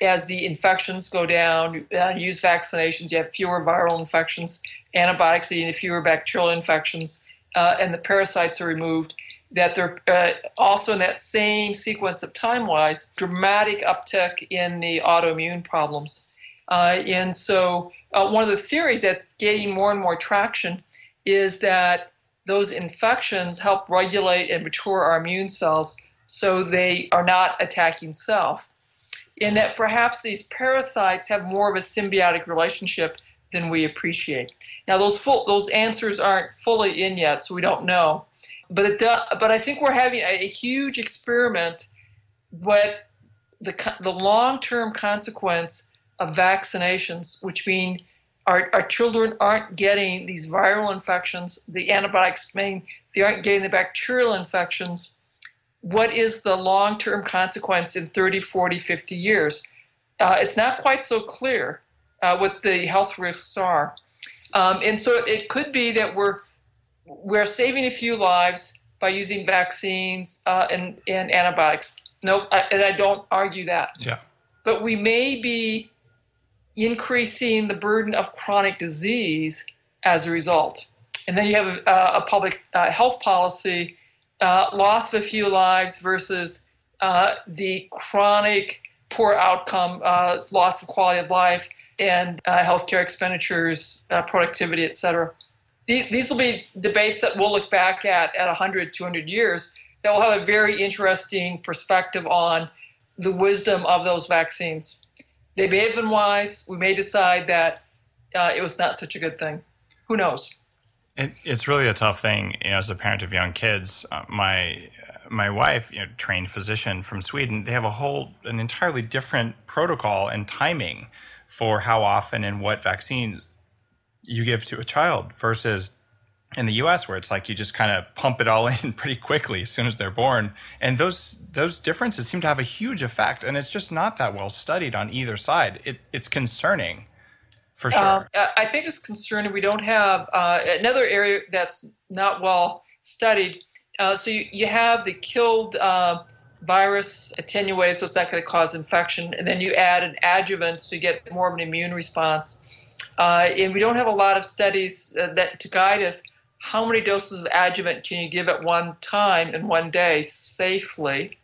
as the infections go down, you use vaccinations, you have fewer viral infections, antibiotics leading to fewer bacterial infections, and the parasites are removed. That they're also in that same sequence of time-wise, dramatic uptick in the autoimmune problems. And so one of the theories that's gaining more and more traction is that those infections help regulate and mature our immune cells so they are not attacking self, and that perhaps these parasites have more of a symbiotic relationship than we appreciate. Now, those answers aren't fully in yet, so we don't know. But but I think we're having a huge experiment with the long-term consequence of vaccinations, which mean our children aren't getting these viral infections, the antibiotics mean they aren't getting the bacterial infections. What is the long-term consequence in 30, 40, 50 years? It's not quite so clear what the health risks are. And so it could be that we're saving a few lives by using vaccines and antibiotics. Nope, and I don't argue that. Yeah. But we may be increasing the burden of chronic disease as a result. And then you have a public health policy, loss of a few lives versus the chronic poor outcome, loss of quality of life, and healthcare expenditures, productivity, et cetera. These will be debates that we'll look back at 100, 200 years that will have a very interesting perspective on the wisdom of those vaccines. They may have been wise. We may decide that it was not such a good thing. Who knows? It's really a tough thing. You know, as a parent of young kids, my wife, trained physician from Sweden, they have an entirely different protocol and timing for how often and what vaccines you give to a child versus in the U.S. where it's like you just kind of pump it all in pretty quickly as soon as they're born. And those differences seem to have a huge effect, and it's just not that well studied on either side. It's concerning. For sure. I think it's concerning we don't have another area that's not well studied. So you have the killed virus attenuated, so it's not going to cause infection. And then you add an adjuvant, so you get more of an immune response. And we don't have a lot of studies that to guide us. How many doses of adjuvant can you give at one time in one day safely?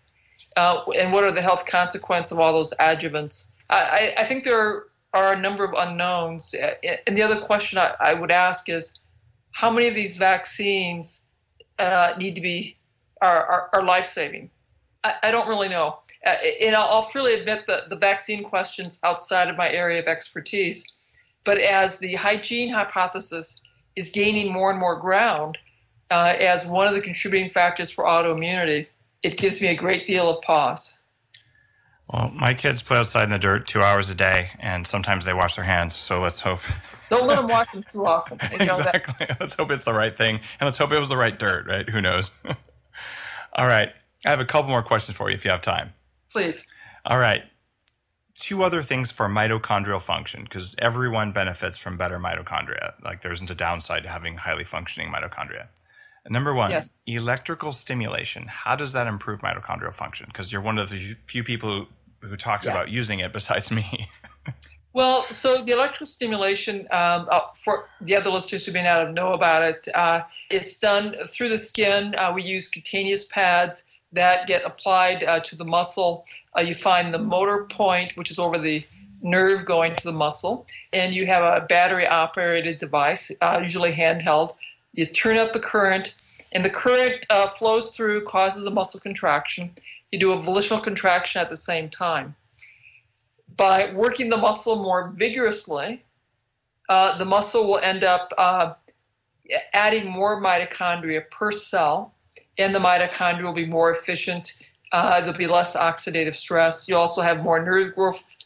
And what are the health consequences of all those adjuvants? I think there are a number of unknowns. And the other question I would ask is, how many of these vaccines need to be are life-saving? I don't really know. And I'll freely admit that the vaccine question's outside of my area of expertise. But as the hygiene hypothesis is gaining more and more ground as one of the contributing factors for autoimmunity, it gives me a great deal of pause. Well, my kids play outside in the dirt 2 hours a day, and sometimes they wash their hands, so let's hope. Don't let them wash them too often. Exactly. Let's hope it's the right thing, and let's hope it was the right dirt, right? Who knows? All right. I have a couple more questions for you if you have time. Please. All right. Two other things for mitochondrial function, because everyone benefits from better mitochondria. Like, there isn't a downside to having highly functioning mitochondria. Number one, yes. Electrical stimulation. How does that improve mitochondrial function? Because you're one of the few people who talks yes. about using it besides me. Well, so the electrical stimulation, for the other listeners who may not know about it, it's done through the skin. We use cutaneous pads that get applied to the muscle. You find the motor point, which is over the nerve going to the muscle, and you have a battery-operated device, usually handheld. You turn up the current, and the current flows through, causes a muscle contraction. You do a volitional contraction at the same time. By working the muscle more vigorously, the muscle will end up adding more mitochondria per cell, and the mitochondria will be more efficient. There'll be less oxidative stress. You also have more nerve growth,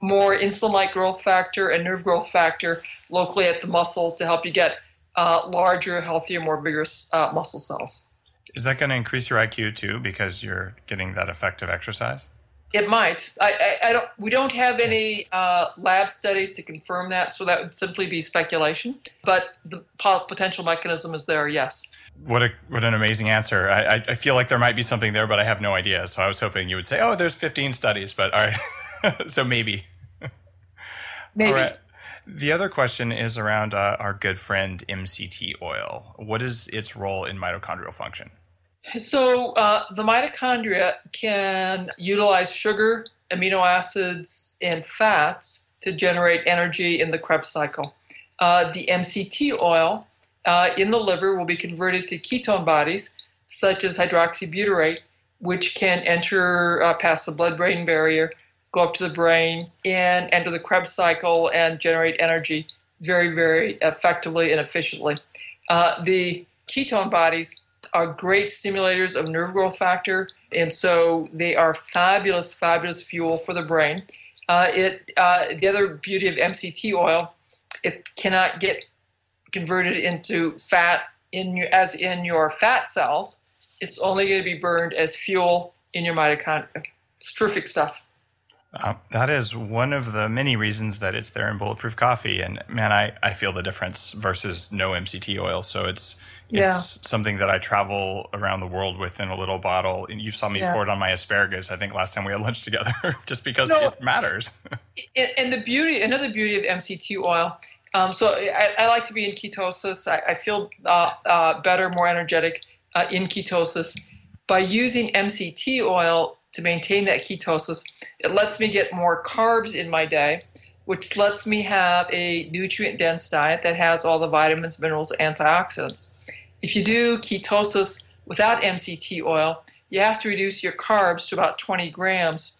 more insulin-like growth factor and nerve growth factor locally at the muscle to help you get larger, healthier, more vigorous muscle cells. Is that going to increase your IQ too because you're getting that effective exercise? It might. I don't. We don't have any lab studies to confirm that, so that would simply be speculation. But the potential mechanism is there, yes. What an amazing answer. I feel like there might be something there, but I have no idea. So I was hoping you would say, oh, there's 15 studies, but all right. So maybe. Maybe. All right. The other question is around our good friend MCT oil. What is its role in mitochondrial function? So the mitochondria can utilize sugar, amino acids, and fats to generate energy in the Krebs cycle. The MCT oil in the liver will be converted to ketone bodies, such as hydroxybutyrate, which can enter past the blood-brain barrier, go up to the brain, and enter the Krebs cycle and generate energy very, very effectively and efficiently. The ketone bodies are great stimulators of nerve growth factor, and so they are fabulous, fabulous fuel for the brain. The other beauty of MCT oil, it cannot get converted into fat as in your fat cells. It's only going to be burned as fuel in your mitochondria. It's terrific stuff. That is one of the many reasons that it's there in Bulletproof Coffee. And man, I feel the difference versus no MCT oil. So it's something that I travel around the world with in a little bottle. And you saw me pour it on my asparagus, I think, last time we had lunch together, just because it matters. And another beauty of MCT oil. So I like to be in ketosis. I feel better, more energetic in ketosis. By using MCT oil to maintain that ketosis, it lets me get more carbs in my day, which lets me have a nutrient-dense diet that has all the vitamins, minerals, antioxidants. If you do ketosis without MCT oil, you have to reduce your carbs to about 20 grams.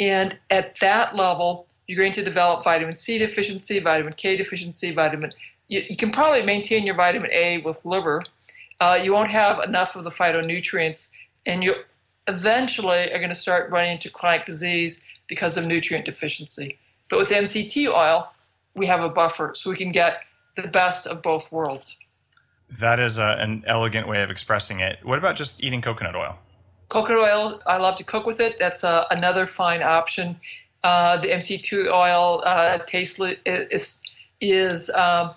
And at that level, you're going to develop vitamin C deficiency, vitamin K deficiency, You can probably maintain your vitamin A with liver. You won't have enough of the phytonutrients, and you eventually are going to start running into chronic disease because of nutrient deficiency. But with MCT oil, we have a buffer, so we can get the best of both worlds. That is an elegant way of expressing it. What about just eating coconut oil? Coconut oil, I love to cook with it. That's another fine option. The MCT oil is is a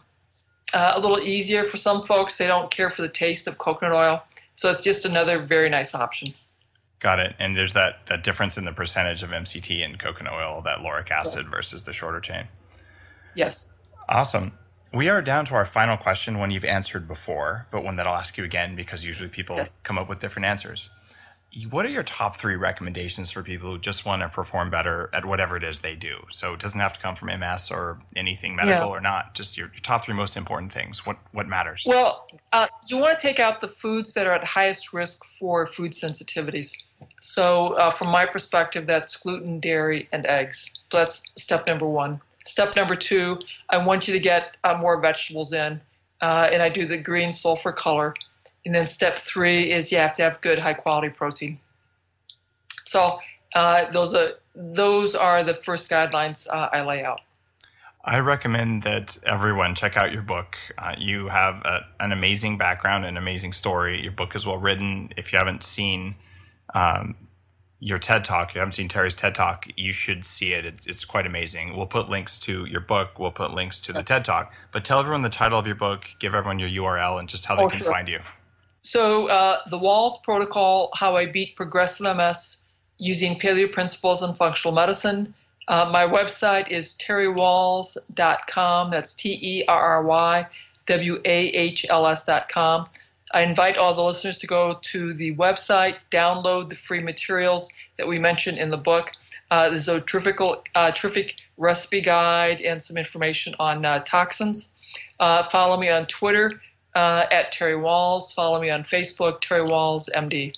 little easier for some folks. They don't care for the taste of coconut oil. So it's just another very nice option. Got it. And there's that difference in the percentage of MCT in coconut oil, that lauric acid versus the shorter chain. Yes. Awesome. We are down to our final question, one you've answered before, but one that I'll ask you again because usually people come up with different answers. What are your top three recommendations for people who just want to perform better at whatever it is they do? So it doesn't have to come from MS or anything medical or not, just your top three most important things. What matters? Well, you want to take out the foods that are at highest risk for food sensitivities. So from my perspective, that's gluten, dairy, and eggs. So that's step number one. Step number two, I want you to get more vegetables in, and I do the green sulfur color. And then step three is you have to have good, high-quality protein. So those are the first guidelines I lay out. I recommend that everyone check out your book. You have an amazing background, an amazing story. Your book is well written. If you haven't seen your TED Talk, you haven't seen Terry's TED Talk, you should see it. It's quite amazing. We'll put links to your book. We'll put links to the TED Talk. But tell everyone the title of your book, give everyone your URL, and just how they can find you. So the Wahls Protocol, How I Beat Progressive MS Using Paleo Principles and Functional Medicine. My website is terrywahls.com. That's terrywahls.com. I invite all the listeners to go to the website, download the free materials that we mentioned in the book. There's a terrific recipe guide and some information on toxins. Follow me on Twitter. At Terry Wahls. Follow me on Facebook, Terry Wahls, MD.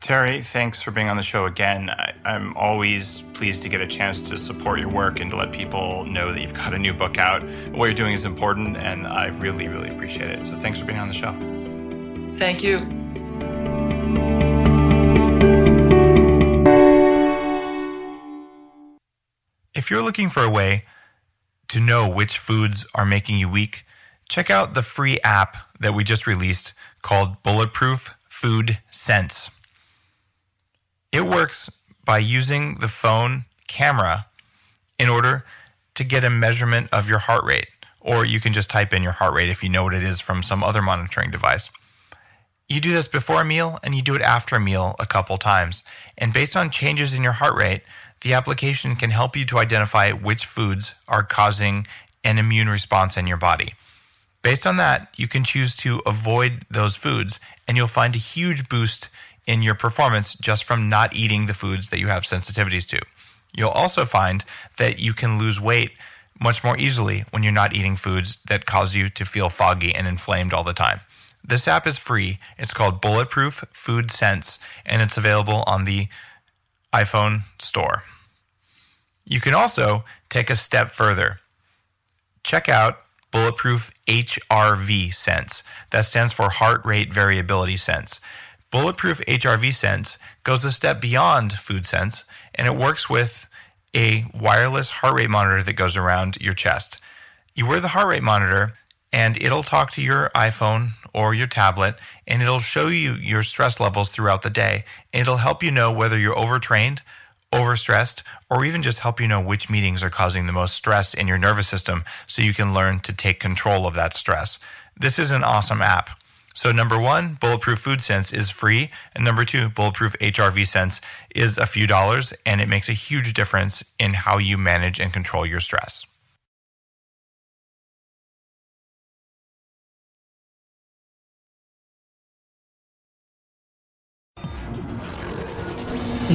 Terry, thanks for being on the show again. I'm always pleased to get a chance to support your work and to let people know that you've got a new book out. What you're doing is important, and I really, really appreciate it. So thanks for being on the show. Thank you. If you're looking for a way to know which foods are making you weak, check out the free app that we just released called Bulletproof Food Sense. It works by using the phone camera in order to get a measurement of your heart rate, or you can just type in your heart rate if you know what it is from some other monitoring device. You do this before a meal and you do it after a meal a couple times. And based on changes in your heart rate, the application can help you to identify which foods are causing an immune response in your body. Based on that, you can choose to avoid those foods, and you'll find a huge boost in your performance just from not eating the foods that you have sensitivities to. You'll also find that you can lose weight much more easily when you're not eating foods that cause you to feel foggy and inflamed all the time. This app is free. It's called Bulletproof Food Sense, and it's available on the iPhone store. You can also take a step further. Check out Bulletproof HRV Sense. That stands for Heart Rate Variability Sense. Bulletproof HRV Sense goes a step beyond Food Sense, and it works with a wireless heart rate monitor that goes around your chest. You wear the heart rate monitor, and it'll talk to your iPhone or your tablet, and it'll show you your stress levels throughout the day. It'll help you know whether you're overtrained, overstressed, or even just help you know which meetings are causing the most stress in your nervous system so you can learn to take control of that stress. This is an awesome app. So number one, Bulletproof Food Sense is free. And number two, Bulletproof HRV Sense is a few dollars, and it makes a huge difference in how you manage and control your stress. The